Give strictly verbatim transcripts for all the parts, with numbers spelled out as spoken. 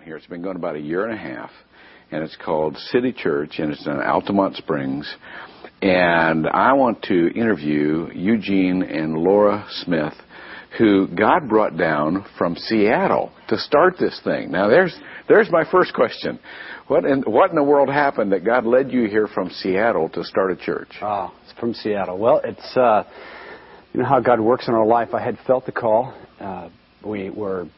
down here. It's been going about a year and a half, and it's called City Church, and it's in Altamonte Springs. And I want to interview Eugene and Laura Smith, who God brought down from Seattle to start this thing. Now, there's there's my first question. What in, what in the world happened that God led you here from Seattle to start a church? Oh, it's from Seattle. Well, it's, uh, you know how God works in our life. I had felt the call. Uh, we were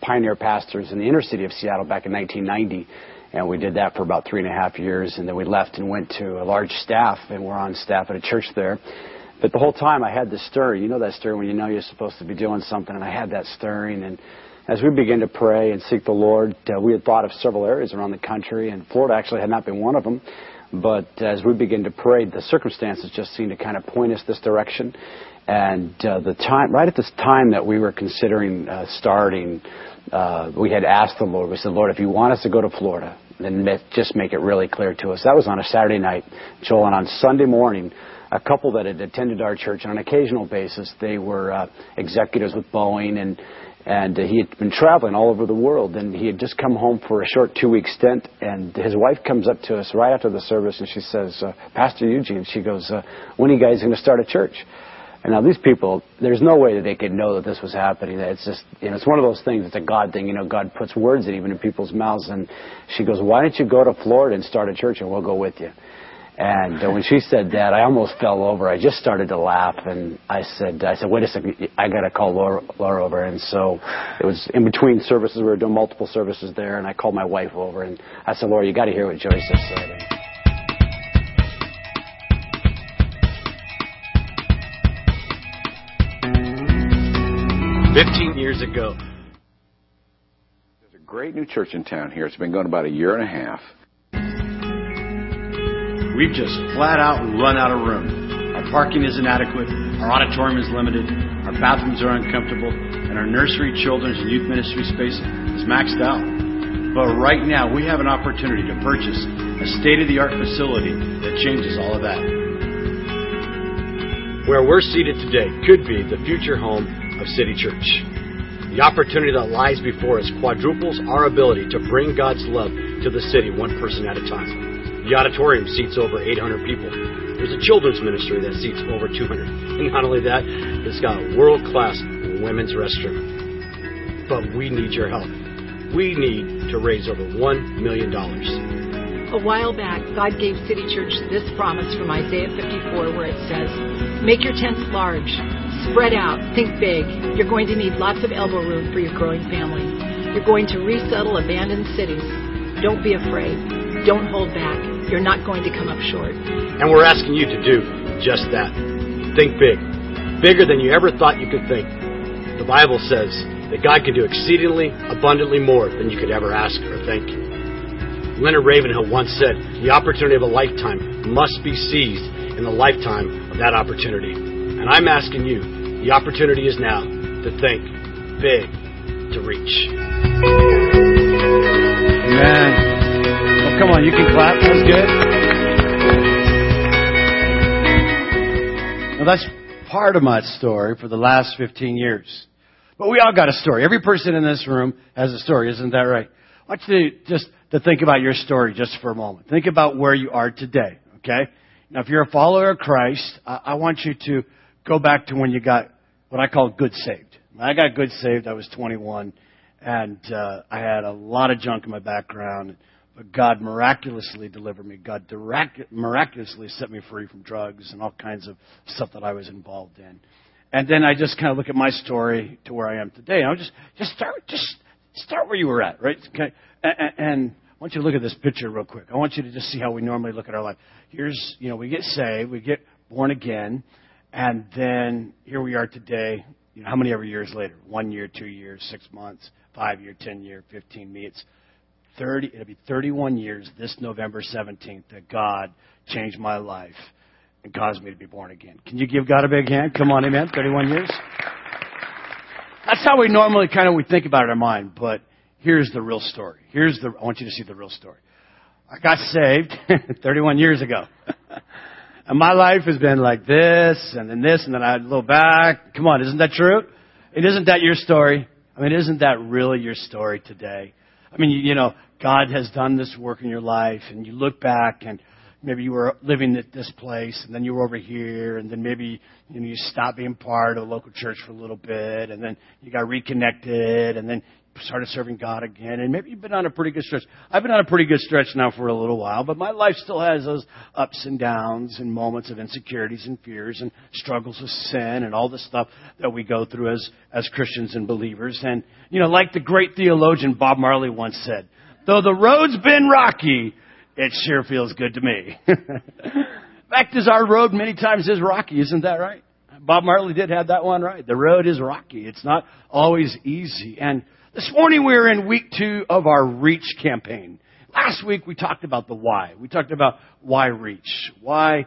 pioneer pastors in the inner city of Seattle back in nineteen ninety, and we did that for about three and a half years, and then we left and went to a large staff, and we're on staff at a church there. But the whole time I had this stirring. You know that stirring when you know you're supposed to be doing something, and I had that stirring. And as we began to pray and seek the Lord, uh, we had thought of several areas around the country, and Florida actually had not been one of them. But as we began to pray, the circumstances just seemed to kind of point us this direction. And uh, the time, right at this time that we were considering uh, starting, uh, we had asked the Lord, we said, Lord, if you want us to go to Florida, then just make it really clear to us. That was on a Saturday night, Joel, and on Sunday morning, a couple that had attended our church on an occasional basis, they were uh, executives with Boeing, and and uh, he had been traveling all over the world, and he had just come home for a short two-week stint, and his wife comes up to us right after the service, and she says, uh, Pastor Eugene, she goes, uh, when are you guys going to start a church? And now these people, there's no way that they could know that this was happening. It's just, you know, it's one of those things, it's a God thing. You know, God puts words in even in people's mouths, and she goes, why don't you go to Florida and start a church, and we'll go with you. And uh, when she said that, I almost fell over. I just started to laugh, and I said, "I said, wait a second, I got to call Laura, Laura over." And so it was in between services. We were doing multiple services there, and I called my wife over, and I said, "Laura, you got to hear what Joyce just said." Fifteen years ago, there's a great new church in town here. It's been going about a year and a half. We've just flat out run out of room. Our parking is inadequate, our auditorium is limited, our bathrooms are uncomfortable, and our nursery, children's, and youth ministry space is maxed out. But right now, we have an opportunity to purchase a state-of-the-art facility that changes all of that. Where we're seated today could be the future home of City Church. The opportunity that lies before us quadruples our ability to bring God's love to the city one person at a time. The auditorium seats over eight hundred people. There's a children's ministry that seats over two hundred. And not only that, it's got a world-class women's restroom. But we need your help. We need to raise over one million dollars. A while back, God gave City Church this promise from Isaiah fifty-four, where it says, make your tents large, spread out, think big. You're going to need lots of elbow room for your growing family. You're going to resettle abandoned cities. Don't be afraid. Don't hold back. You're not going to come up short. And we're asking you to do just that. Think big. Bigger than you ever thought you could think. The Bible says that God can do exceedingly, abundantly more than you could ever ask or think. Leonard Ravenhill once said, the opportunity of a lifetime must be seized in the lifetime of that opportunity. And I'm asking you, the opportunity is now to think big, to reach. Amen. Come on, you can clap. That was good. Now, that's part of my story for the last fifteen years. But we all got a story. Every person in this room has a story. Isn't that right? I want you to just to think about your story just for a moment. Think about where you are today, okay? Now, if you're a follower of Christ, I, I want you to go back to when you got what I call good saved. When I got good saved, I was twenty-one, and uh, I had a lot of junk in my background. But God miraculously delivered me. God mirac- miraculously set me free from drugs and all kinds of stuff that I was involved in. And then I just kind of look at my story to where I am today. And I'll just just start just start where you were at, right? Okay. And, and I want you to look at this picture real quick. I want you to just see how we normally look at our life. Here's, you know, we get saved, we get born again, and then here we are today. You know, how many ever years later? One year, two years, six months, five year, ten year, fifteen months. thirty, it'll be thirty-one years this November seventeenth that God changed my life and caused me to be born again. Can you give God a big hand? Come on, amen. thirty-one years. That's how we normally kind of we think about it in our mind, but here's the real story. Here's the, I want you to see the real story. I got saved thirty-one years ago. And my life has been like this and then this and then I had a little back. Come on, isn't that true? And isn't that your story? I mean, isn't that really your story today? I mean, you know, God has done this work in your life, and you look back, and maybe you were living at this place, and then you were over here, and then maybe you, know, you stopped being part of a local church for a little bit, and then you got reconnected, and then started serving God again, and maybe you've been on a pretty good stretch. I've been on a pretty good stretch now for a little while, but my life still has those ups and downs and moments of insecurities and fears and struggles with sin and all the stuff that we go through as, as Christians and believers. And, you know, like the great theologian Bob Marley once said, though the road's been rocky, it sure feels good to me. In fact, is our road many times is rocky, isn't that right? Bob Marley did have that one right. The road is rocky. It's not always easy. And this morning we're in week two of our REACH campaign. Last week we talked about the why. We talked about why REACH. Why,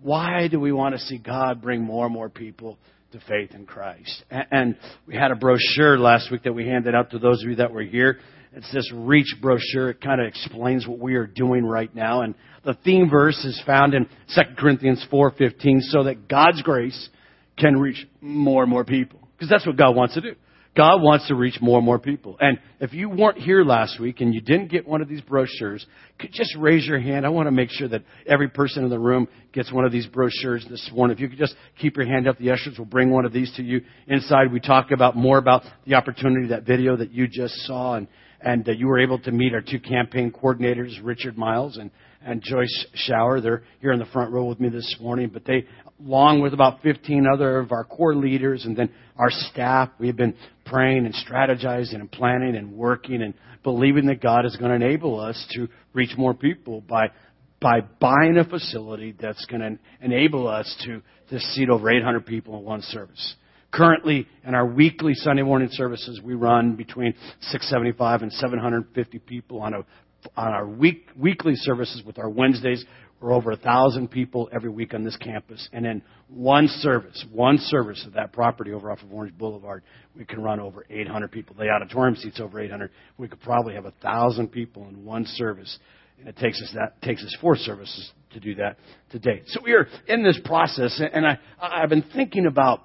why do we want to see God bring more and more people to faith in Christ? And we had a brochure last week that we handed out to those of you that were here. It's this REACH brochure. It kind of explains what we are doing right now. And the theme verse is found in Second Corinthians four fifteen, so that God's grace can reach more and more people. Because that's what God wants to do. God wants to reach more and more people. And if you weren't here last week and you didn't get one of these brochures, could just raise your hand. I want to make sure that every person in the room gets one of these brochures this morning. If you could just keep your hand up, the ushers will bring one of these to you. Inside, we talk about more about the opportunity, that video that you just saw, and, and uh, you were able to meet our two campaign coordinators, Richard Miles and and Joyce Schauer. They're here in the front row with me this morning. But they, along with about fifteen other of our core leaders and then our staff, we've been praying and strategizing and planning and working and believing that God is going to enable us to reach more people by by buying a facility that's going to enable us to, to seat over eight hundred people in one service. Currently, in our weekly Sunday morning services, we run between six seventy-five and seven hundred fifty people on a on our week, weekly services. With our Wednesdays, we're over a thousand people every week on this campus. And in one service, one service of that property over off of Orange Boulevard, we can run over eight hundred people. The auditorium seats over eight hundred. We could probably have a thousand people in one service. And it takes us that takes us four services to do that to date. So we are in this process, and I, I've been thinking about,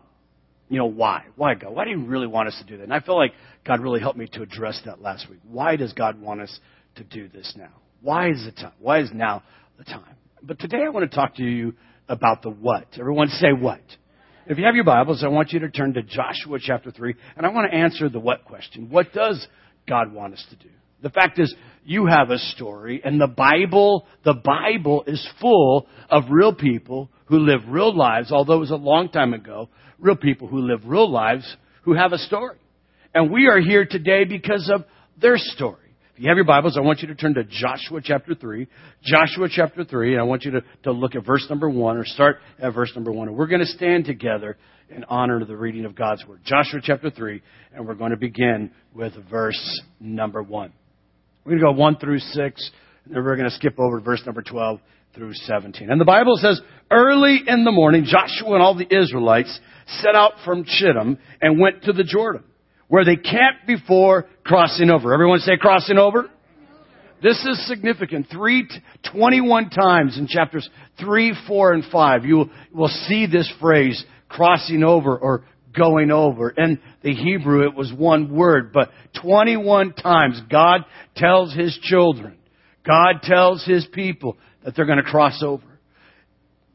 you know, why? Why, God? Why do you really want us to do that? And I feel like God really helped me to address that last week. Why does God want us to do this now? Why is the time? Why is now the time? But today I want to talk to you about the what. Everyone say what. If you have your Bibles, I want you to turn to Joshua chapter three, and I want to answer the what question. What does God want us to do? The fact is, you have a story, and the Bible, the Bible is full of real people who live real lives, although it was a long time ago, real people who live real lives who have a story. And we are here today because of their story. You have your Bibles. I want you to turn to Joshua chapter three. Joshua chapter three, and I want you to, to look at verse number one, or start at verse number one. And we're going to stand together in honor of the reading of God's Word. Joshua chapter three, and we're going to begin with verse number one. We're going to go one through six, and then we're going to skip over to verse number twelve through seventeen. And the Bible says, early in the morning, Joshua and all the Israelites set out from Chittim and went to the Jordan, where they camped before crossing over. Everyone say crossing over. This is significant. Three, twenty-one times in chapters three, four, and five, you will see this phrase, crossing over or going over. In the Hebrew, it was one word, but twenty-one times God tells His children, God tells His people that they're going to cross over.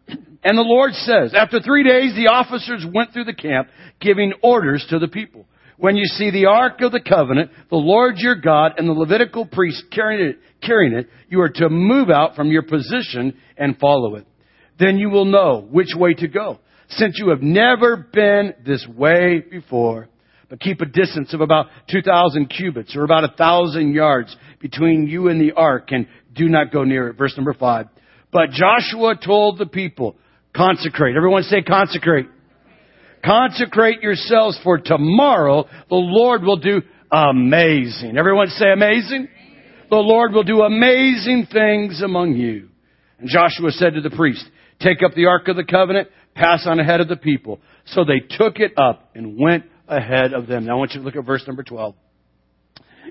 And the Lord says, after three days, the officers went through the camp, giving orders to the people. When you see the Ark of the Covenant, the Lord your God, and the Levitical priest carrying it, carrying it, you are to move out from your position and follow it. Then you will know which way to go, since you have never been this way before. But keep a distance of about two thousand cubits, or about one thousand yards, between you and the Ark, and do not go near it. Verse number five. But Joshua told the people, consecrate. Everyone say consecrate. Consecrate yourselves, for tomorrow the Lord will do amazing. Everyone say amazing. The Lord will do amazing things among you. And Joshua said to the priest, take up the Ark of the Covenant, pass on ahead of the people. So they took it up and went ahead of them. Now I want you to look at verse number twelve.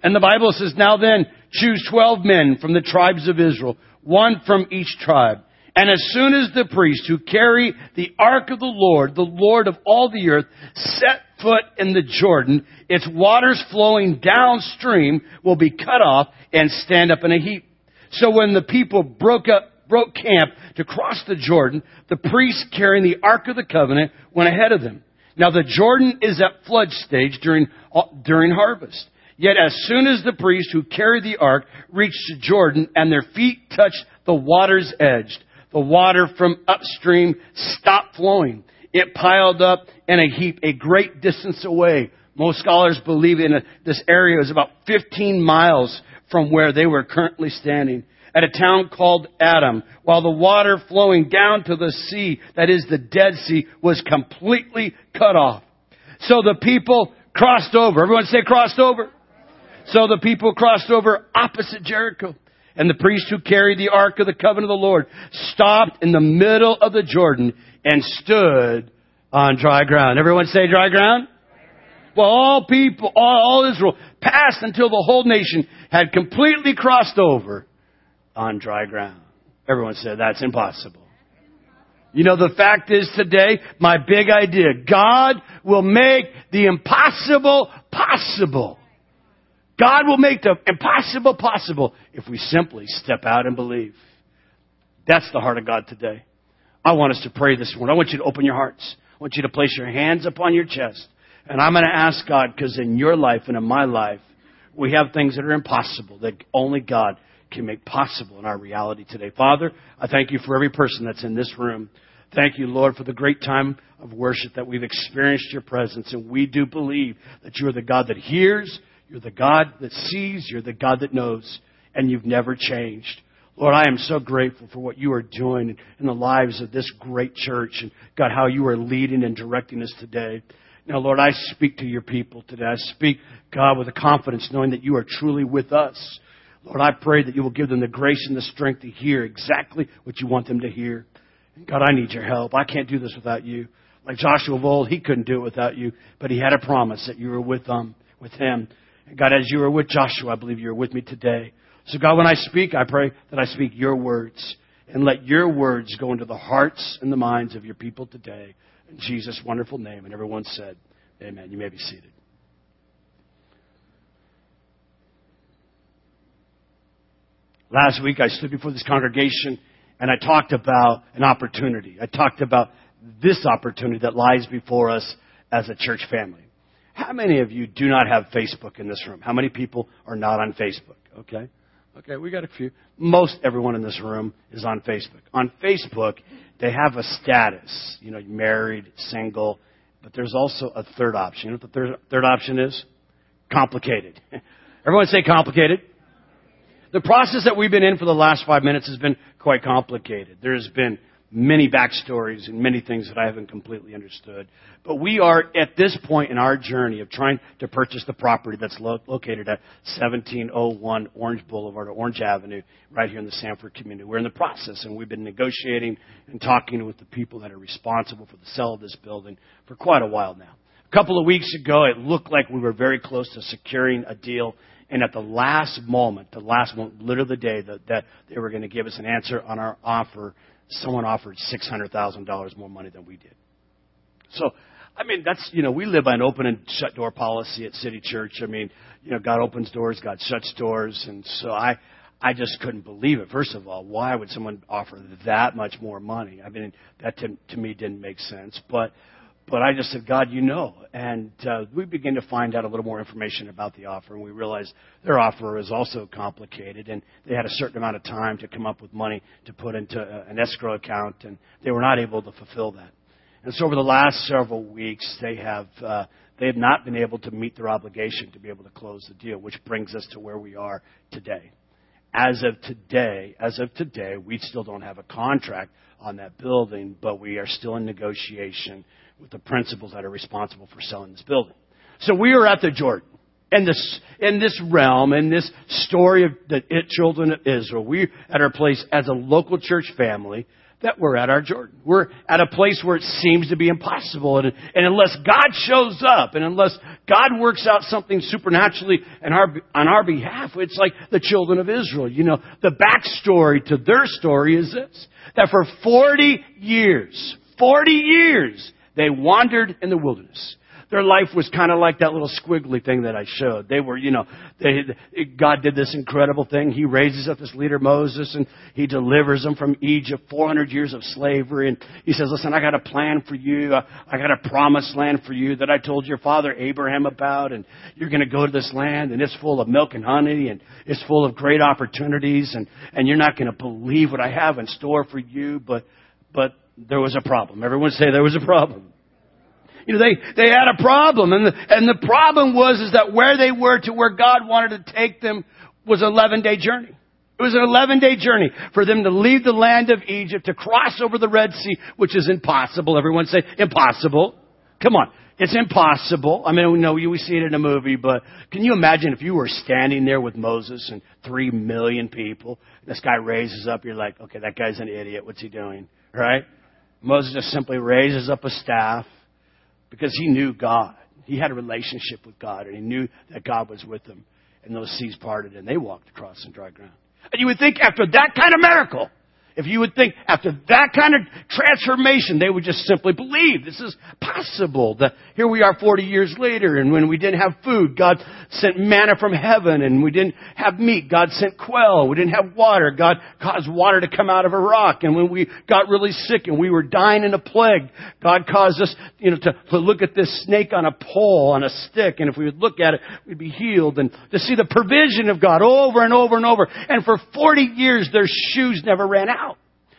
And the Bible says, now then, choose twelve men from the tribes of Israel, one from each tribe. And as soon as the priests who carry the ark of the Lord, the Lord of all the earth, set foot in the Jordan, its waters flowing downstream will be cut off and stand up in a heap. So when the people broke up, broke camp to cross the Jordan, the priests carrying the Ark of the Covenant went ahead of them. Now the Jordan is at flood stage during, during harvest. Yet as soon as the priests who carried the ark reached the Jordan and their feet touched the water's edge, the water from upstream stopped flowing. It piled up in a heap a great distance away. Most scholars believe in a, this area is about fifteen miles from where they were currently standing, at a town called Adam, while the water flowing down to the sea, that is the Dead Sea, was completely cut off. So the people crossed over. Everyone say crossed over. So the people crossed over opposite Jericho. And the priest who carried the Ark of the Covenant of the Lord stopped in the middle of the Jordan and stood on dry ground. Everyone say dry ground. Well, all people, all, all Israel passed until the whole nation had completely crossed over on dry ground. Everyone said that's impossible. You know, the fact is today, my big idea, God will make the impossible possible. God will make the impossible possible if we simply step out and believe. That's the heart of God today. I want us to pray this morning. I want you to open your hearts. I want you to place your hands upon your chest. And I'm going to ask God, because in your life and in my life, we have things that are impossible that only God can make possible in our reality today. Father, I thank you for every person that's in this room. Thank you, Lord, for the great time of worship that we've experienced your presence. And we do believe that you are the God that hears, you're the God that sees, you're the God that knows, and you've never changed. Lord, I am so grateful for what you are doing in the lives of this great church, and God, how you are leading and directing us today. Now, Lord, I speak to your people today. I speak, God, with a confidence knowing that you are truly with us. Lord, I pray that you will give them the grace and the strength to hear exactly what you want them to hear. God, I need your help. I can't do this without you. Like Joshua of old, he couldn't do it without you, but he had a promise that you were with them, with him. And God, as you were with Joshua, I believe you are with me today. So God, when I speak, I pray that I speak your words, and let your words go into the hearts and the minds of your people today. In Jesus' wonderful name. And everyone said, amen. You may be seated. Last week, I stood before this congregation and I talked about an opportunity. I talked about this opportunity that lies before us as a church family. How many of you do not have Facebook in this room? How many people are not on Facebook? Okay. Okay, we got a few. Most everyone in this room is on Facebook. On Facebook, they have a status. You know, married, single. But there's also a third option. You know what the third, third option is? Complicated. Everyone say complicated. The process that we've been in for the last five minutes has been quite complicated. There's been many backstories and many things that I haven't completely understood. But we are at this point in our journey of trying to purchase the property that's lo- located at seventeen oh one Orange Boulevard or Orange Avenue right here in the Sanford community. We're in the process, and we've been negotiating and talking with the people that are responsible for the sale of this building for quite a while now. A couple of weeks ago, it looked like we were very close to securing a deal. And at the last moment, the last moment, literally the day that, that they were going to give us an answer on our offer, someone offered six hundred thousand dollars more money than we did. So, I mean, that's, you know, we live by an open and shut door policy at City Church. I mean, you know, God opens doors, God shuts doors. And so I, I just couldn't believe it. First of all, why would someone offer that much more money? I mean, that to, to me didn't make sense. But But I just said, God, you know. And uh, we began to find out a little more information about the offer. And we realized their offer is also complicated. And they had a certain amount of time to come up with money to put into a, an escrow account. And they were not able to fulfill that. And so over the last several weeks, they have uh, they have not been able to meet their obligation to be able to close the deal, which brings us to where we are today. As of today, as of today, we still don't have a contract on that building, but we are still in negotiation with the principals that are responsible for selling this building. So we are at the Jordan. In this, in this realm, in this story of the children of Israel, we're at our place as a local church family that we're at our Jordan. We're at a place where it seems to be impossible. And, and unless God shows up and unless God works out something supernaturally in our, on our behalf, it's like the children of Israel. You know, the backstory to their story is this, that for forty years, forty years, they wandered in the wilderness. Their life was kind of like that little squiggly thing that I showed. They were, you know, they, God did this incredible thing. He raises up this leader, Moses, and he delivers them from Egypt, four hundred years of slavery. And he says, listen, I got a plan for you. I got a promised land for you that I told your father Abraham about. And you're going to go to this land, and it's full of milk and honey, and it's full of great opportunities. And, and you're not going to believe what I have in store for you. But, but there was a problem. Everyone say there was a problem. You know, they, they had a problem, and the, and the problem was is that where they were to where God wanted to take them was an eleven-day journey. It was an eleven-day journey for them to leave the land of Egypt, to cross over the Red Sea, which is impossible. Everyone say, impossible. Come on. It's impossible. I mean, we know we see it in a movie, but can you imagine if you were standing there with Moses and three million people, and this guy raises up, you're like, okay, that guy's an idiot. What's he doing? Right? Moses just simply raises up a staff. Because he knew God. He had a relationship with God, and he knew that God was with him. And those seas parted, and they walked across on dry ground. And you would think after that kind of miracle, if you would think after that kind of transformation, they would just simply believe this is possible. That here we are forty years later, and when we didn't have food, God sent manna from heaven, and we didn't have meat, God sent quail. We didn't have water, God caused water to come out of a rock. And when we got really sick and we were dying in a plague, God caused us, you know, to, to look at this snake on a pole, on a stick, and if we would look at it, we'd be healed. And to see the provision of God over and over and over. And for forty years, their shoes never ran out.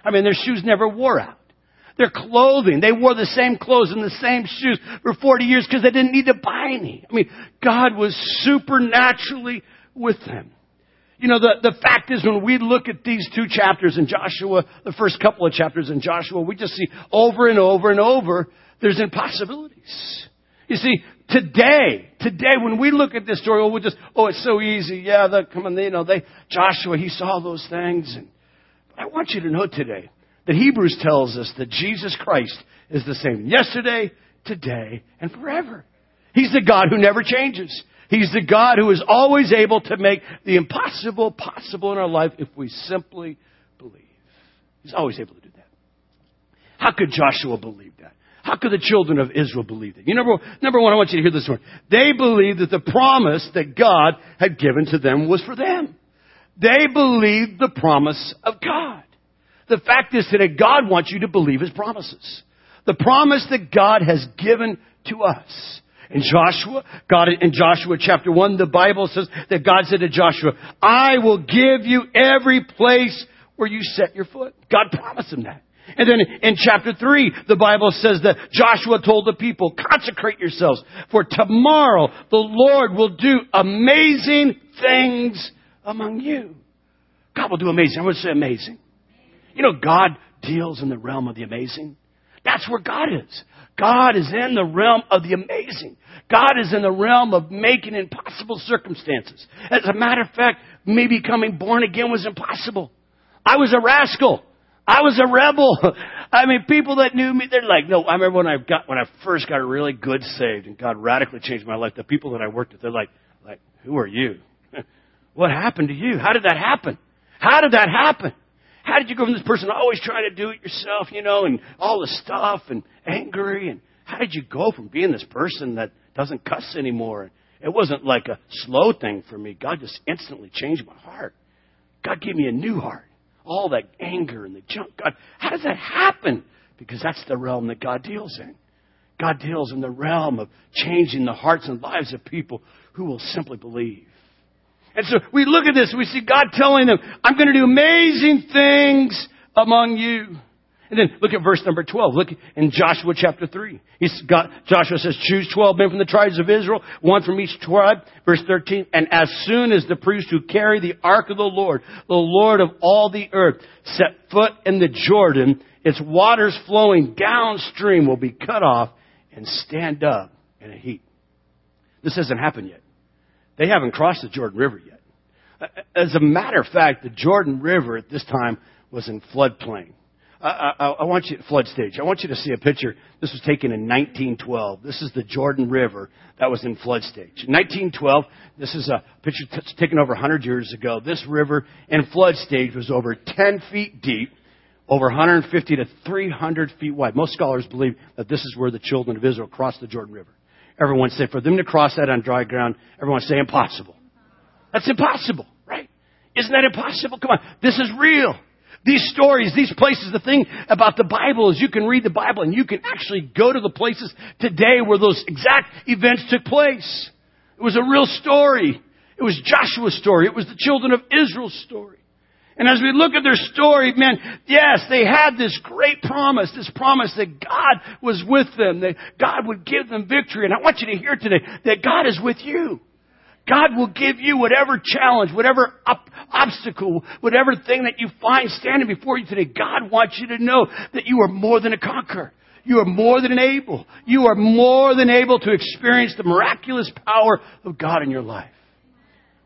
I mean, their shoes never wore out. Their clothing, they wore the same clothes and the same shoes for forty years because they didn't need to buy any. I mean, God was supernaturally with them. You know, the, the fact is when we look at these two chapters in Joshua, the first couple of chapters in Joshua, we just see over and over and over, there's impossibilities. You see, today, today, when we look at this story, we'll just, oh, it's so easy. Yeah, the, come on, you know, they, Joshua, he saw those things. And I want you to know today that Hebrews tells us that Jesus Christ is the same yesterday, today, and forever. He's the God who never changes. He's the God who is always able to make the impossible possible in our life if we simply believe. He's always able to do that. How could Joshua believe that? How could the children of Israel believe that? You know, number, number one, I want you to hear this one. They believed that the promise that God had given to them was for them. They believed the promise of God. The fact is today, God wants you to believe His promises. The promise that God has given to us. In Joshua, God, in Joshua chapter one, the Bible says that God said to Joshua, I will give you every place where you set your foot. God promised him that. And then in chapter three, the Bible says that Joshua told the people, consecrate yourselves, for tomorrow the Lord will do amazing things among you. God will do amazing. I would say amazing. You know, God deals in the realm of the amazing. That's where God is. God is in the realm of the amazing. God is in the realm of making impossible circumstances. As a matter of fact, me becoming born again was impossible. I was a rascal. I was a rebel. I mean, people that knew me, they're like, no, I remember when I got, when I first got really good saved and God radically changed my life, the people that I worked with, they're like, like, who are you? What happened to you? How did that happen? How did that happen? How did you go from this person always trying to do it yourself, you know, and all this stuff and angry? And how did you go from being this person that doesn't cuss anymore? It wasn't like a slow thing for me. God just instantly changed my heart. God gave me a new heart. All that anger and the junk. God, how does that happen? Because that's the realm that God deals in. God deals in the realm of changing the hearts and lives of people who will simply believe. And so we look at this, we see God telling them, I'm going to do amazing things among you. And then look at verse number twelve. Look in Joshua chapter three. He's got, Joshua says, choose twelve men from the tribes of Israel, one from each tribe. Verse thirteen, and as soon as the priests who carry the ark of the Lord, the Lord of all the earth, set foot in the Jordan, its waters flowing downstream will be cut off and stand up in a heap. This hasn't happened yet. They haven't crossed the Jordan River yet. As a matter of fact, the Jordan River at this time was in floodplain. I, I, I want you, flood stage. I want you to see a picture. This was taken in nineteen twelve. This is the Jordan River that was in flood stage. In nineteen twelve, this is a picture t- taken over one hundred years ago. This river in flood stage was over ten feet deep, over one hundred fifty to three hundred feet wide. Most scholars believe that this is where the children of Israel crossed the Jordan River. Everyone said, for them to cross that on dry ground, everyone say impossible. That's impossible, right? Isn't that impossible? Come on. This is real. These stories, these places, the thing about the Bible is you can read the Bible and you can actually go to the places today where those exact events took place. It was a real story. It was Joshua's story. It was the children of Israel's story. And as we look at their story, man, yes, they had this great promise, this promise that God was with them, that God would give them victory. And I want you to hear today that God is with you. God will give you whatever challenge, whatever op- obstacle, whatever thing that you find standing before you today. God wants you to know that you are more than a conqueror. You are more than able. You are more than able to experience the miraculous power of God in your life.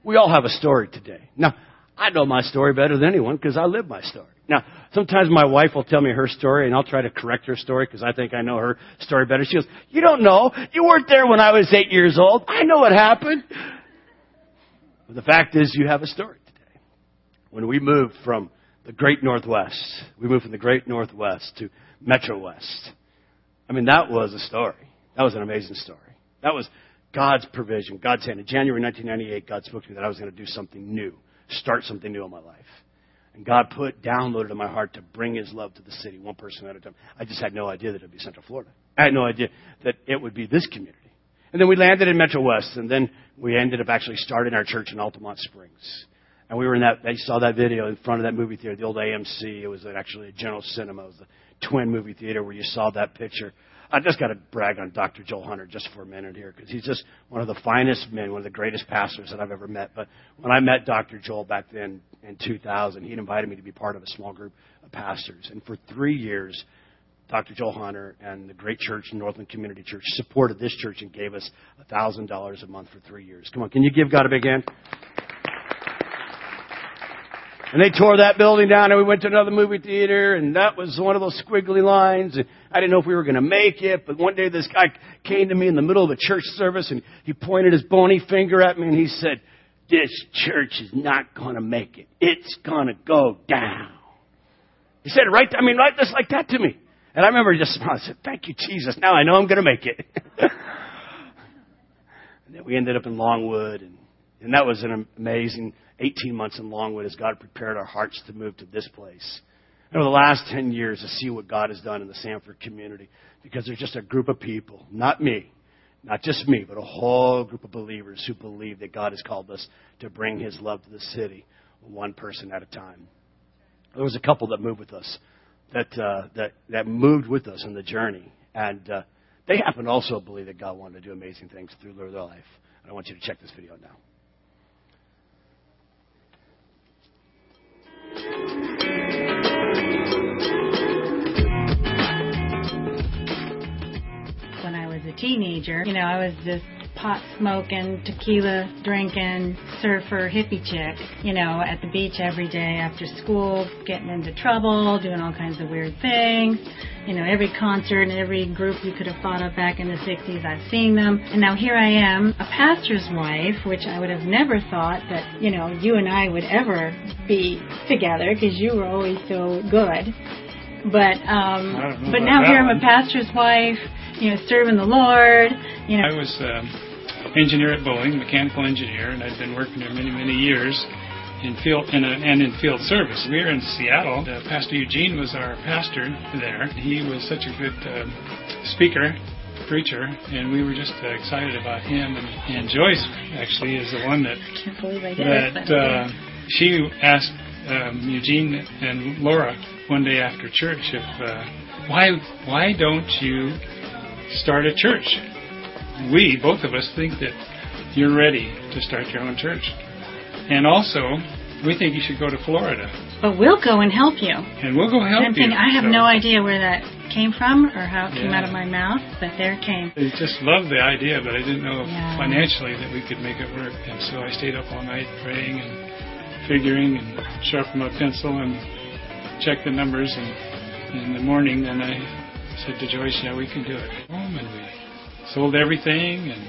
We all have a story today. Now, I know my story better than anyone because I live my story. Now, sometimes my wife will tell me her story, and I'll try to correct her story because I think I know her story better. She goes, you don't know. You weren't there when I was eight years old. I know what happened. But the fact is, you have a story today. When we moved from the Great Northwest, we moved from the Great Northwest to MetroWest. I mean, that was a story. That was an amazing story. That was God's provision, God's hand. In January nineteen ninety-eight, God spoke to me that I was going to do something new. Start something new in my life. And God put, downloaded in my heart to bring His love to the city, one person at a time. I just had no idea that it would be Central Florida. I had no idea that it would be this community. And then we landed in MetroWest, and then we ended up actually starting our church in Altamonte Springs. And we were in that, I saw that video in front of that movie theater, the old A M C. It was actually a General Cinema. It was the twin movie theater where you saw that picture. I just got to brag on Doctor Joel Hunter just for a minute here because he's just one of the finest men, one of the greatest pastors that I've ever met. But when I met Doctor Joel back then in two thousand, he'd invited me to be part of a small group of pastors. And for three years, Doctor Joel Hunter and the great church, Northland Community Church, supported this church and gave us one thousand dollars a month for three years. Come on, can you give God a big hand? And they tore that building down, and we went to another movie theater, and that was one of those squiggly lines. And I didn't know if we were going to make it, but one day this guy came to me in the middle of a church service, and he pointed his bony finger at me, and he said, this church is not going to make it. It's going to go down. He said, right, I mean, right just like that to me. And I remember just smiling. I said, thank you, Jesus. Now I know I'm going to make it. And then we ended up in Longwood, and, and that was an amazing eighteen months in Longwood as God prepared our hearts to move to this place. And over the last ten years, to see what God has done in the Sanford community, because there's just a group of people, not me, not just me, but a whole group of believers who believe that God has called us to bring His love to the city, one person at a time. There was a couple that moved with us, that uh, that that moved with us on the journey, and uh, they happen to also believe that God wanted to do amazing things through their life. And I want you to check this video now. When I was a teenager, you know, I was this pot-smoking, tequila-drinking, surfer, hippie chick, you know, at the beach every day after school, getting into trouble, doing all kinds of weird things. You know, every concert and every group you could have thought of back in the sixties, I've seen them. And now here I am, a pastor's wife, which I would have never thought that, you know, you and I would ever be together because you were always so good. But um, but now here I'm a pastor's wife, you know, serving the Lord. You know, I was an uh, engineer at Boeing, mechanical engineer, and I'd been working there many, many years in field in a, and in field service. We were in Seattle. Uh, Pastor Eugene was our pastor there. He was such a good uh, speaker, preacher, and we were just uh, excited about him. And, and Joyce, actually, is the one that, I can't believe I did that, that uh, she asked um, Eugene and Laura one day after church, if uh, why why don't you start a church? We, both of us, think that you're ready to start your own church. And also, we think you should go to Florida. But we'll go and help you. And we'll go help I'm you. Thinking, I have so. no idea where that came from or how it came yeah. out of my mouth, but there it came. I just loved the idea, but I didn't know yeah. financially that we could make it work. And so I stayed up all night praying and figuring and sharpening my pencil and checked the numbers, and in the morning then I said to Joyce, yeah, we can do it. Home, and we sold everything and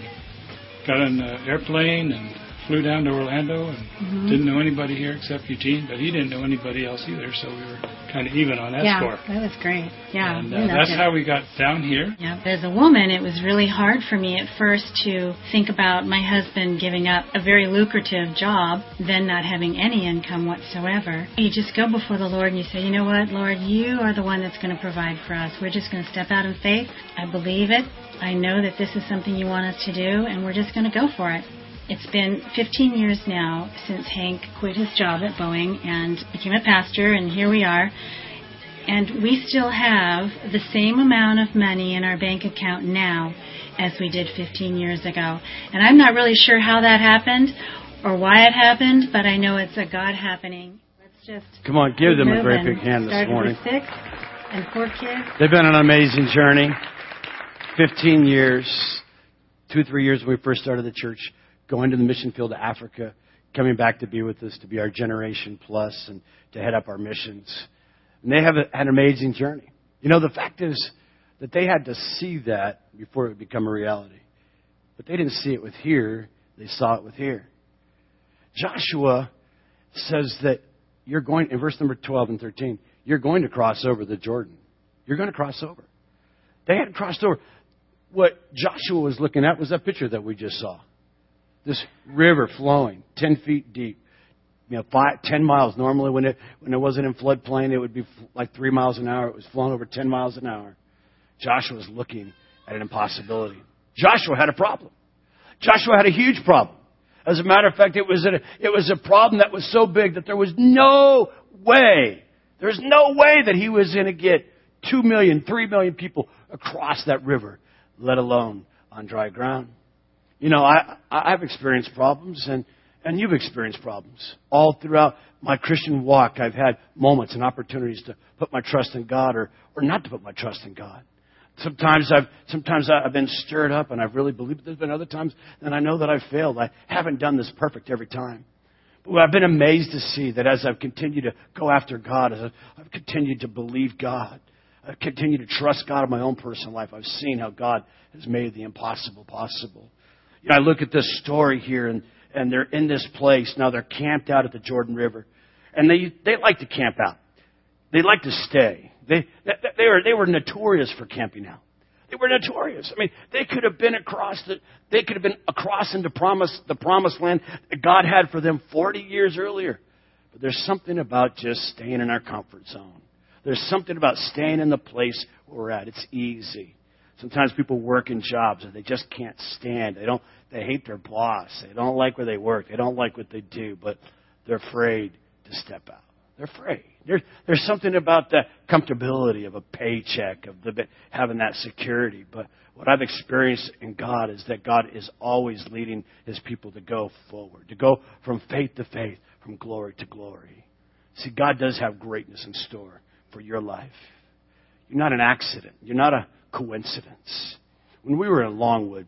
got on the airplane and flew down to Orlando and mm-hmm. didn't know anybody here except Eugene, but he didn't know anybody else either, so we were kind of even on that yeah, score. Yeah, that was great. Yeah, and uh, that's it. How we got down here. Yeah, as a woman, it was really hard for me at first to think about my husband giving up a very lucrative job, then not having any income whatsoever. You just go before the Lord and you say, you know what, Lord, you are the one that's going to provide for us. We're just going to step out in faith. I believe it. I know that this is something you want us to do, and we're just going to go for it. It's been fifteen years now since Hank quit his job at Boeing and became a pastor, and here we are. And we still have the same amount of money in our bank account now as we did fifteen years ago. And I'm not really sure how that happened or why it happened, but I know it's a God happening. Let's just come on, give them a great big hand this morning. Started with six and four kids. They've been an amazing journey. fifteen years, two, three years when we first started the church, going to the mission field to Africa, coming back to be with us, to be our Generation Plus, and to head up our missions. And they have a, an amazing journey. You know, the fact is that they had to see that before it would become a reality. But they didn't see it with here. They saw it with here. Joshua says that you're going, in verse number twelve and thirteen, you're going to cross over the Jordan. You're going to cross over. They hadn't crossed over. What Joshua was looking at was that picture that we just saw. This river flowing ten feet deep, you know, five, ten miles. Normally when it, when it wasn't in floodplain, it would be like three miles an hour. It was flowing over ten miles an hour. Joshua was looking at an impossibility. Joshua had a problem. Joshua had a huge problem. As a matter of fact, it was a, it was a problem that was so big that there was no way, there's no way that he was going to get two million, three million people across that river, let alone on dry ground. You know, I, I've experienced problems, and, and you've experienced problems. All throughout my Christian walk, I've had moments and opportunities to put my trust in God or, or not to put my trust in God. Sometimes I've sometimes I've been stirred up, and I've really believed. There's been other times, and I know that I've failed. I haven't done this perfect every time. But I've been amazed to see that as I've continued to go after God, as I've continued to believe God, I've continued to trust God in my own personal life, I've seen how God has made the impossible possible. You know, I look at this story here, and, and they're in this place. Now they're camped out at the Jordan River. And they they like to camp out. They like to stay. They they were they were notorious for camping out. They were notorious. I mean, they could have been across the they could have been across into promise the promised land that God had for them forty years earlier. But there's something about just staying in our comfort zone. There's something about staying in the place we're at. It's easy. Sometimes people work in jobs and they just can't stand. They don't. They hate their boss. They don't like where they work. They don't like what they do, but they're afraid to step out. They're afraid. There's there's something about the comfortability of a paycheck, of the, having that security. But what I've experienced in God is that God is always leading His people to go forward, to go from faith to faith, from glory to glory. See, God does have greatness in store for your life. You're not an accident. You're not a coincidence. When we were in Longwood,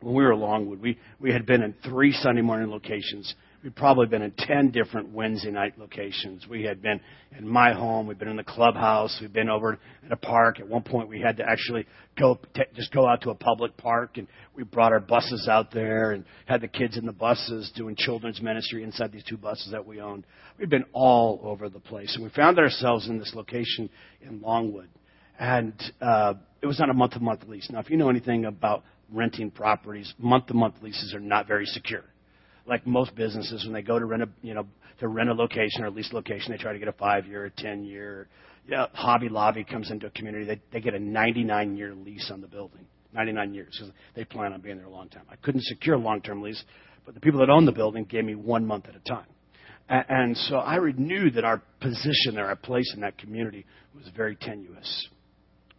when we were in Longwood, we, we had been in three Sunday morning locations. We'd probably been in ten different Wednesday night locations. We had been in my home. We'd been in the clubhouse. We'd been over in a park. At one point, we had to actually go t- just go out to a public park, and we brought our buses out there and had the kids in the buses doing children's ministry inside these two buses that we owned. We'd been all over the place, and we found ourselves in this location in Longwood. And uh, it was on a month-to-month lease. Now, if you know anything about renting properties, month-to-month leases are not very secure. Like most businesses, when they go to rent a, you know, to rent a location or lease location, they try to get a five-year, a ten-year. You know, Hobby Lobby comes into a community. They, they get a ninety-nine year lease on the building, ninety-nine years, because they plan on being there a long time. I couldn't secure a long-term lease, but the people that owned the building gave me one month at a time. And, and so I knew that our position or our place in that community was very tenuous.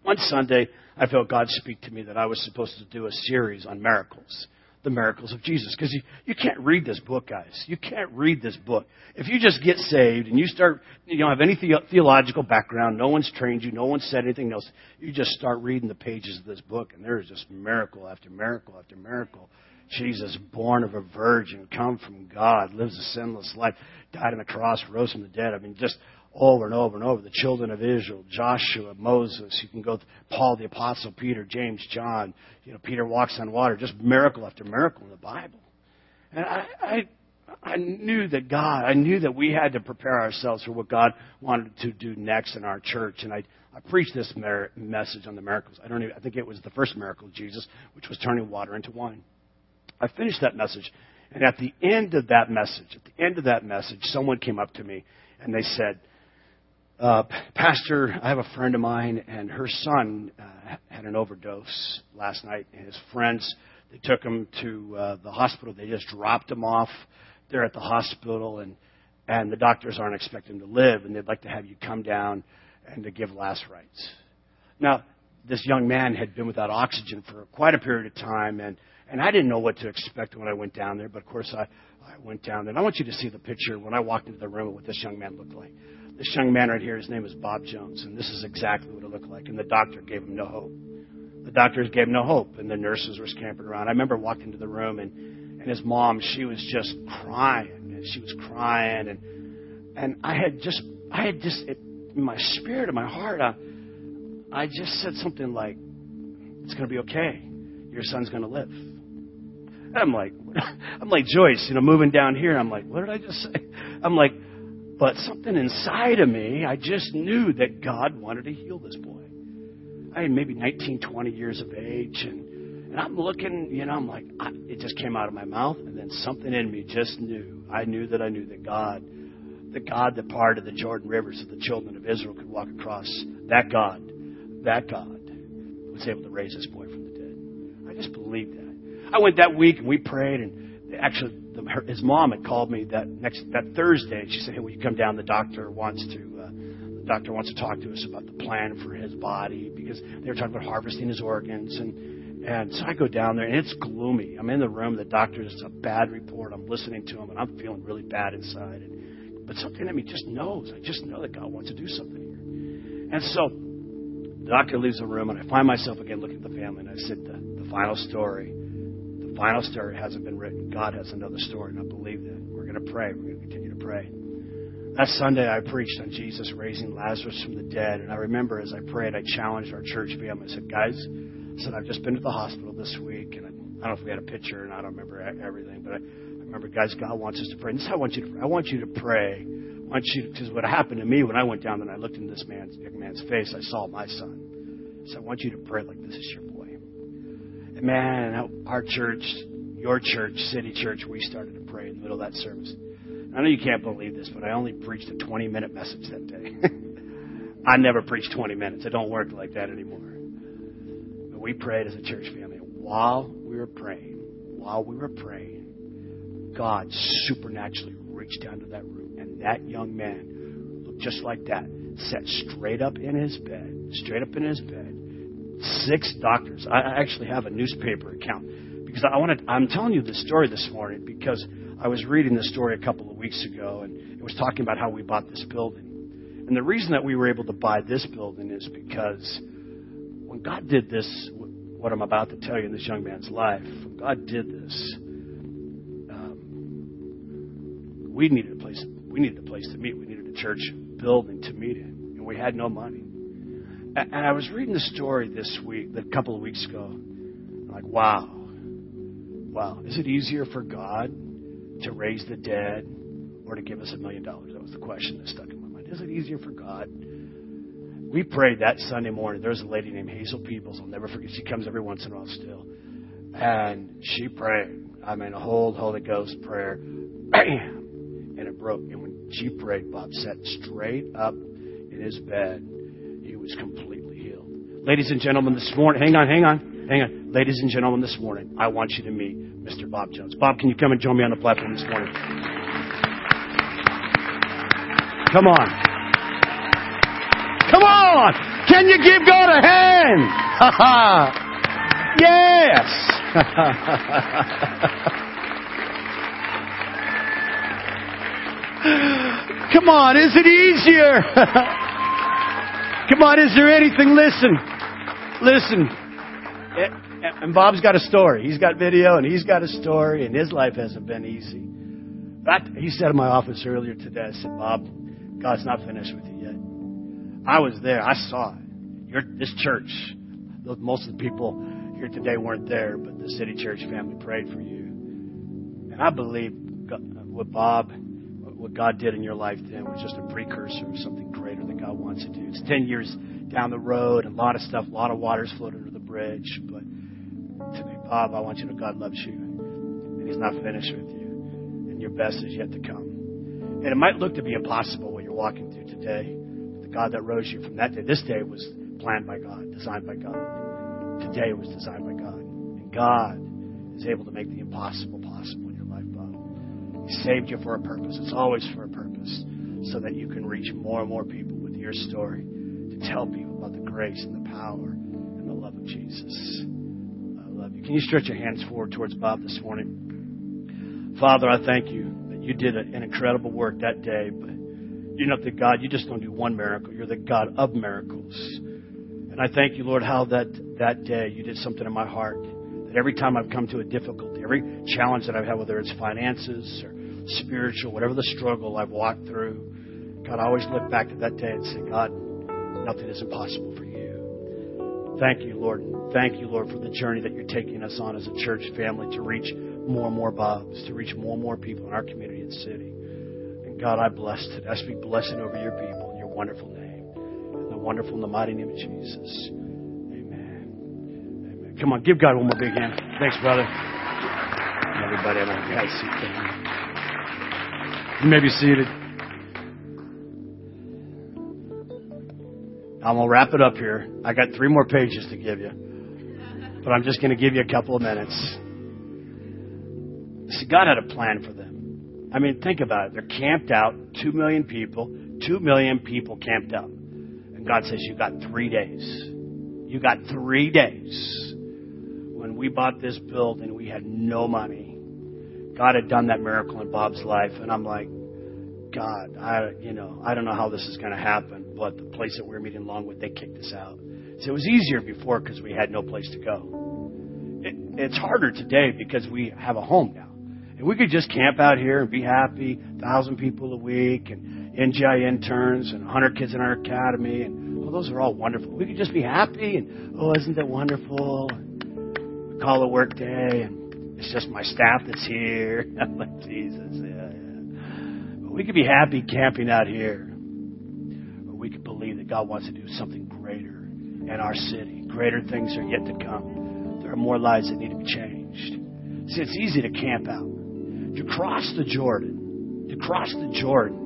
One Sunday, I felt God speak to me that I was supposed to do a series on miracles, the miracles of Jesus. Because you, you can't read this book, guys. You can't read this book. If you just get saved and you start, you don't have any the- theological background, no one's trained you, no one said anything else, you just start reading the pages of this book, and there is just miracle after miracle after miracle. Jesus, born of a virgin, come from God, lives a sinless life, died on the cross, rose from the dead. I mean, just over and over and over, the children of Israel, Joshua, Moses, you can go, Paul the Apostle, Peter, James, John, you know, Peter walks on water, just miracle after miracle in the Bible. And I, I I knew that God, I knew that we had to prepare ourselves for what God wanted to do next in our church. And I, I preached this mer- message on the miracles. I don't even, I think it was the first miracle of Jesus, which was turning water into wine. I finished that message. And at the end of that message, at the end of that message, someone came up to me and they said, uh, Pastor, I have a friend of mine and her son uh, had an overdose last night. And his friends, they took him to uh, the hospital. They just dropped him off. They're at the hospital, and, and the doctors aren't expecting him to live, and they'd like to have you come down and to give last rites. Now, this young man had been without oxygen for quite a period of time, and, and I didn't know what to expect when I went down there, but of course I, I went down there. And I want you to see the picture when I walked into the room of what this young man looked like. This young man right here, his name is Bob Jones, and this is exactly what it looked like, and the doctor gave him no hope. The doctors gave him no hope, and the nurses were scampering around. I remember walking into the room, and And his mom, she was just crying, and she was crying, and and I had just, I had just, it, in my spirit, in my heart, I, I just said something like, "It's going to be okay. Your son's going to live." And I'm like, I'm like Joyce, you know, moving down here. I'm like, what did I just say? I'm like, but something inside of me, I just knew that God wanted to heal this boy. I had maybe nineteen, twenty years of age, and. And I'm looking, you know, I'm like, I, it just came out of my mouth. And then something in me just knew. I knew that I knew that God, the God that parted the Jordan rivers so the children of Israel could walk across, that God, that God was able to raise this boy from the dead. I just believed that. I went that week and we prayed. And actually, the, her, his mom had called me that next that Thursday. And she said, "Hey, will you come down? The doctor wants to... Uh, The doctor wants to talk to us about the plan for his body," because they were talking about harvesting his organs. And, and so I go down there, and it's gloomy. I'm in the room. The doctor is a bad report. I'm listening to him, and I'm feeling really bad inside. And, but something in me just knows. I just know that God wants to do something here. And so the doctor leaves the room, and I find myself again looking at the family, and I said, the, the final story, the final story hasn't been written. God has another story, and I believe that. We're going to pray. We're going to continue to pray. That Sunday, I preached on Jesus raising Lazarus from the dead. And I remember as I prayed, I challenged our church family. I said, guys, I said, I've just been to the hospital this week. And I don't know if we had a picture, and I don't remember everything. But I remember, guys, God wants us to pray. And this is how I want you to pray. I want you to pray. I want you to, because what happened to me when I went down there and I looked into this man's, young man's face, I saw my son. So I want you to pray like this is your boy. And man, our church, your church, City Church, we started to pray in the middle of that service. I know you can't believe this, but I only preached a twenty-minute message that day. I never preached twenty minutes. It don't work like that anymore. But we prayed as a church family. While we were praying, while we were praying, God supernaturally reached down to that room. And that young man looked just like that, sat straight up in his bed, straight up in his bed. Six doctors. I actually have a newspaper account because I wanted, I'm telling you this story this morning because I was reading this story a couple of weeks ago, and it was talking about how we bought this building. And the reason that we were able to buy this building is because when God did this, what I'm about to tell you in this young man's life, when God did this, um, we needed a place. We needed a place to meet. We needed a church building to meet in, and we had no money. And I was reading the story this week, a couple of weeks ago, I'm like, wow, wow, is it easier for God to raise the dead or to give us a million dollars? That was the question that stuck in my mind. Is it easier for God? We prayed that Sunday morning. There was a lady named Hazel Peoples. I'll never forget. She comes every once in a while still. And she prayed. I mean, a whole Holy Ghost prayer. Bam! And it broke. And when she prayed, Bob sat straight up in his bed. He was completely healed. Ladies and gentlemen, this morning, hang on, hang on, hang on. Ladies and gentlemen, this morning, I want you to meet Mister Bob Jones. Bob, can you come and join me on the platform this morning? Come on. Come on! Can you give God a hand? Ha ha! Yes! Come on, is it easier? Come on, is there anything? Listen. Listen. It, And Bob's got a story. He's got video, and he's got a story, and his life hasn't been easy. But I, he said in my office earlier today, I said, Bob, God's not finished with you yet. I was there. I saw it. Your, this church, most of the people here today weren't there, but the City Church family prayed for you. And I believe what Bob, what God did in your life then was just a precursor of something greater that God wants to do. It's ten years down the road, a lot of stuff, a lot of water's floated under the bridge. But today, Bob, I want you to know God loves you, and He's not finished with you, and your best is yet to come. And it might look to be impossible what you're walking through today, but the God that rose you from that day, this day was planned by God, designed by God. Today was designed by God, and God is able to make the impossible possible in your life, Bob. He saved you for a purpose. It's always for a purpose, so that you can reach more and more people with your story, to tell people about the grace and the power and the love of Jesus. I love you. Can you stretch your hands forward towards Bob this morning? Father, I thank you. You did an incredible work that day, but you're not the God. You just don't do one miracle. You're the God of miracles. And I thank you, Lord, how that, that day you did something in my heart, that every time I've come to a difficulty, every challenge that I've had, whether it's finances or spiritual, whatever the struggle I've walked through, God, I always look back to that day and say, God, nothing is impossible for you. Thank you, Lord. Thank you, Lord, for the journey that you're taking us on as a church family to reach more and more Bobs, to reach more and more people in our community and city. And God, I bless today. I speak blessing over your people in your wonderful name, in the wonderful and the mighty name of Jesus. Amen. Amen. Come on, give God one more big hand. Thanks, brother. Everybody, you may be seated. I'm gonna wrap it up here. I got three more pages to give you, but I'm just gonna give you a couple of minutes. See, God had a plan for them. I mean, think about it. They're camped out, two million people, two million people camped out. And God says, you got three days. You got three days. When we bought this building, we had no money. God had done that miracle in Bob's life. And I'm like, God, I, you know, I don't know how this is going to happen, but the place that we were meeting in Longwood, they kicked us out. So it was easier before because we had no place to go. It, it's harder today because we have a home now. And we could just camp out here and be happy, one thousand people a week, and N G I interns, and one hundred kids in our academy. And oh, those are all wonderful. We could just be happy, and oh, isn't that wonderful? And we call it work day, and it's just my staff that's here. I'm like, Jesus, yeah, yeah. But we could be happy camping out here. Or we could believe that God wants to do something greater in our city. Greater things are yet to come. There are more lives that need to be changed. See, it's easy to camp out. To cross the Jordan, to cross the Jordan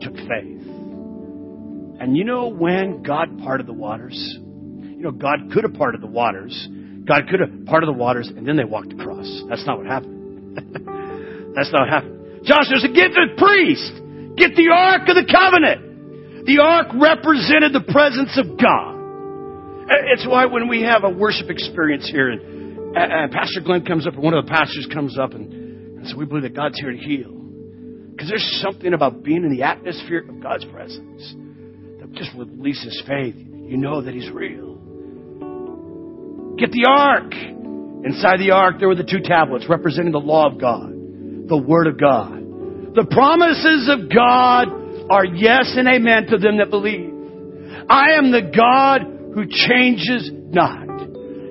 took faith. And you know when God parted the waters? You know, God could have parted the waters. God could have parted the waters, and then they walked across. That's not what happened. That's not what happened. Joshua said, get the priest. Get the Ark of the Covenant. The Ark represented the presence of God. It's why when we have a worship experience here, and, and Pastor Glenn comes up, and one of the pastors comes up, and so we believe that God's here to heal. Because there's something about being in the atmosphere of God's presence that just releases faith. You know that He's real. Get the ark. Inside the ark, there were the two tablets representing the law of God, the Word of God. The promises of God are yes and amen to them that believe. I am the God who changes not.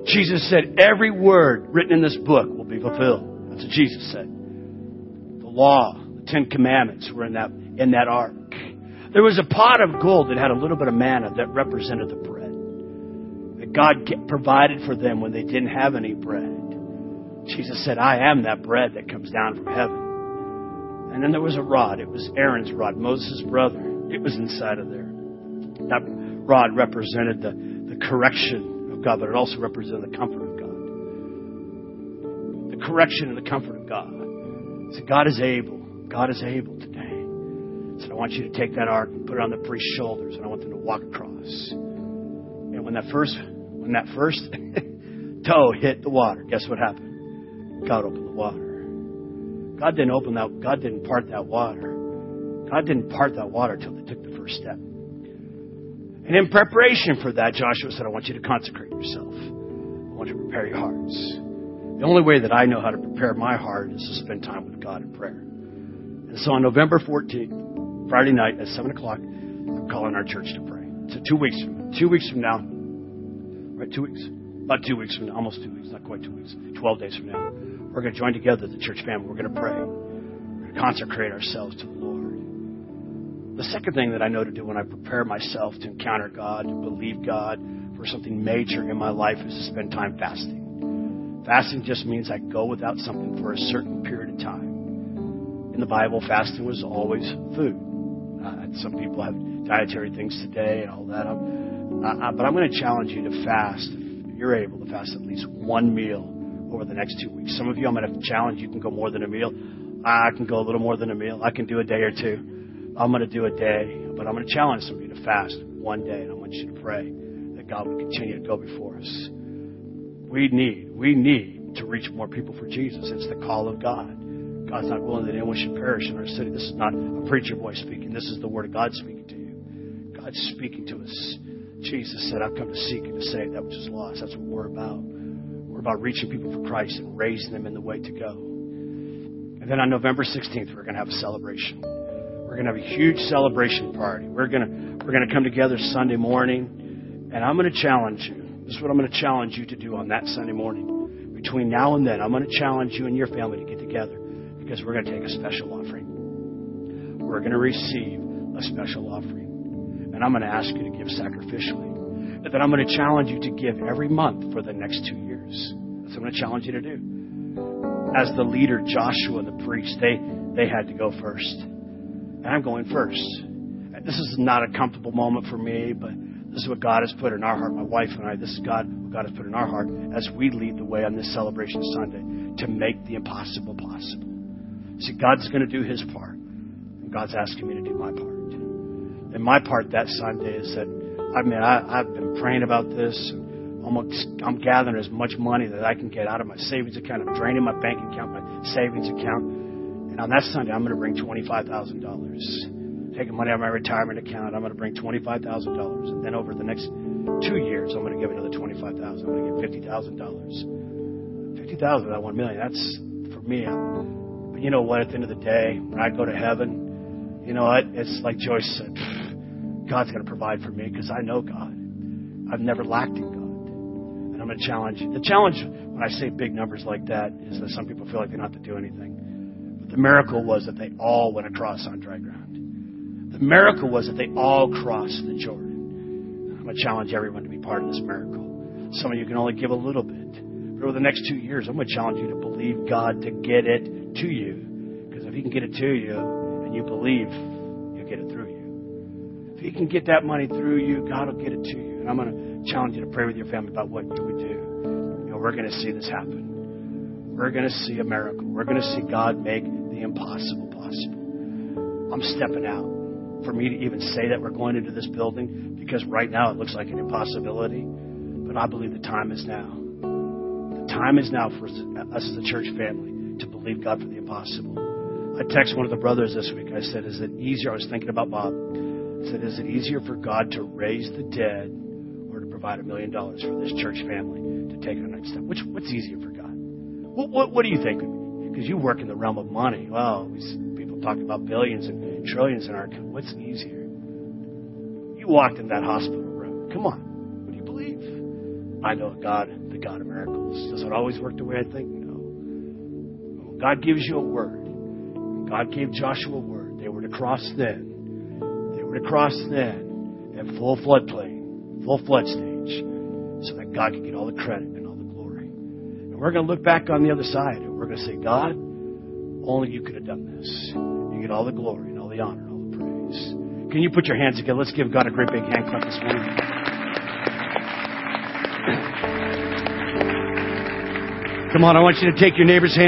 Jesus said, every word written in this book will be fulfilled. That's what Jesus said. Law, the Ten Commandments were in that in that ark. There was a pot of gold that had a little bit of manna that represented the bread that God provided for them when they didn't have any bread. Jesus said, I am that bread that comes down from heaven. And then there was a rod. It was Aaron's rod, Moses' brother. It was inside of there. That rod represented the, the correction of God, but it also represented the comfort of God. The correction and the comfort of God. So God is able. God is able today. So I want you to take that ark and put it on the priest's shoulders, and I want them to walk across. And when that first, when that first toe hit the water, guess what happened? God opened the water. God didn't open that. God didn't part that water. God didn't part that water until they took the first step. And in preparation for that, Joshua said, "I want you to consecrate yourself. I want you to prepare your hearts." The only way that I know how to prepare my heart is to spend time with God in prayer. And so on November fourteenth, Friday night at seven o'clock, I'm calling our church to pray. So two weeks from now, two weeks from now, right, two weeks, about two weeks from now, almost two weeks, not quite two weeks, twelve days from now, We're going to join together, the church family. We're going to pray. We're going to consecrate ourselves to the Lord. The second thing that I know to do when I prepare myself to encounter God, to believe God for something major in my life, is to spend time fasting. Fasting just means I go without something for a certain period of time. In the Bible, fasting was always food. Uh, some people have dietary things today and all that. I'm, uh, but I'm going to challenge you to fast, if you're able to fast at least one meal over the next two weeks. Some of you, I'm going to challenge you can go more than a meal. I can go a little more than a meal. I can do a day or two. I'm going to do a day. But I'm going to challenge some of you to fast one day. And I want you to pray that God would continue to go before us. We need, we need to reach more people for Jesus. It's the call of God. God's not willing that anyone should perish in our city. This is not a preacher boy speaking. This is the word of God speaking to you. God's speaking to us. Jesus said, I've come to seek and to save that which is lost. That's what we're about. We're about reaching people for Christ and raising them in the way to go. And then on November sixteenth, we're going to have a celebration. We're going to have a huge celebration party. We're going to, we're going to come together Sunday morning, and I'm going to challenge you. This is what I'm going to challenge you to do on that Sunday morning. Between now and then, I'm going to challenge you and your family to get together, because we're going to take a special offering. We're going to receive a special offering. And I'm going to ask you to give sacrificially. And then I'm going to challenge you to give every month for the next two years. That's what I'm going to challenge you to do. As the leader, Joshua and the priest, they, they had to go first. And I'm going first. This is not a comfortable moment for me, but this is what God has put in our heart. My wife and I, this is God, what God has put in our heart as we lead the way on this celebration Sunday to make the impossible possible. See, God's going to do his part, and God's asking me to do my part. And my part that Sunday is that, I mean, I, I've been praying about this. And I'm, I'm gathering as much money that I can get out of my savings account. I'm draining my bank account, my savings account. And on that Sunday, I'm going to bring twenty-five thousand dollars. Taking money out of my retirement account, I'm going to bring twenty-five thousand dollars. And then over the next two years, I'm going to give another twenty-five thousand dollars. I'm going to give fifty thousand dollars. fifty thousand dollars, that one million dollars. That's, for me, I'm... But you know what? At the end of the day, when I go to heaven, you know what? It's like Joyce said, God's going to provide for me because I know God. I've never lacked in God. And I'm going to challenge you. The challenge when I say big numbers like that is that some people feel like they don't have to do anything. But the miracle was that they all went across on dry ground. The miracle was that they all crossed the Jordan. I'm going to challenge everyone to be part of this miracle. Some of you can only give a little bit. But over the next two years, I'm going to challenge you to believe God to get it to you, because if he can get it to you and you believe, he'll get it through you. If he can get that money through you, God will get it to you. And I'm going to challenge you to pray with your family about what you would do. You know, we're going to see this happen. We're going to see a miracle. We're going to see God make the impossible possible. I'm stepping out. For me to even say that we're going into this building, because right now it looks like an impossibility, but I believe the time is now. The time is now for us as a church family to believe God for the impossible. I texted one of the brothers this week. I said, is it easier? I was thinking about Bob. I said, is it easier for God to raise the dead or to provide a million dollars for this church family to take on the next step? Which, what's easier for God? What, what, what do you think? Because you work in the realm of money. Well, we see people talk about billions and trillions in our country. What's easier? You walked in that hospital room. Come on. What do you believe? I know God, the God of miracles. Does it always work the way I think? God gives you a word. God gave Joshua a word. They were to cross then. They were to cross then at full floodplain, full flood stage, so that God could get all the credit and all the glory. And we're going to look back on the other side, and we're going to say, God, only you could have done this. You get all the glory and all the honor and all the praise. Can you put your hands together? Let's give God a great big hand clap this morning. Come on, I want you to take your neighbor's hand.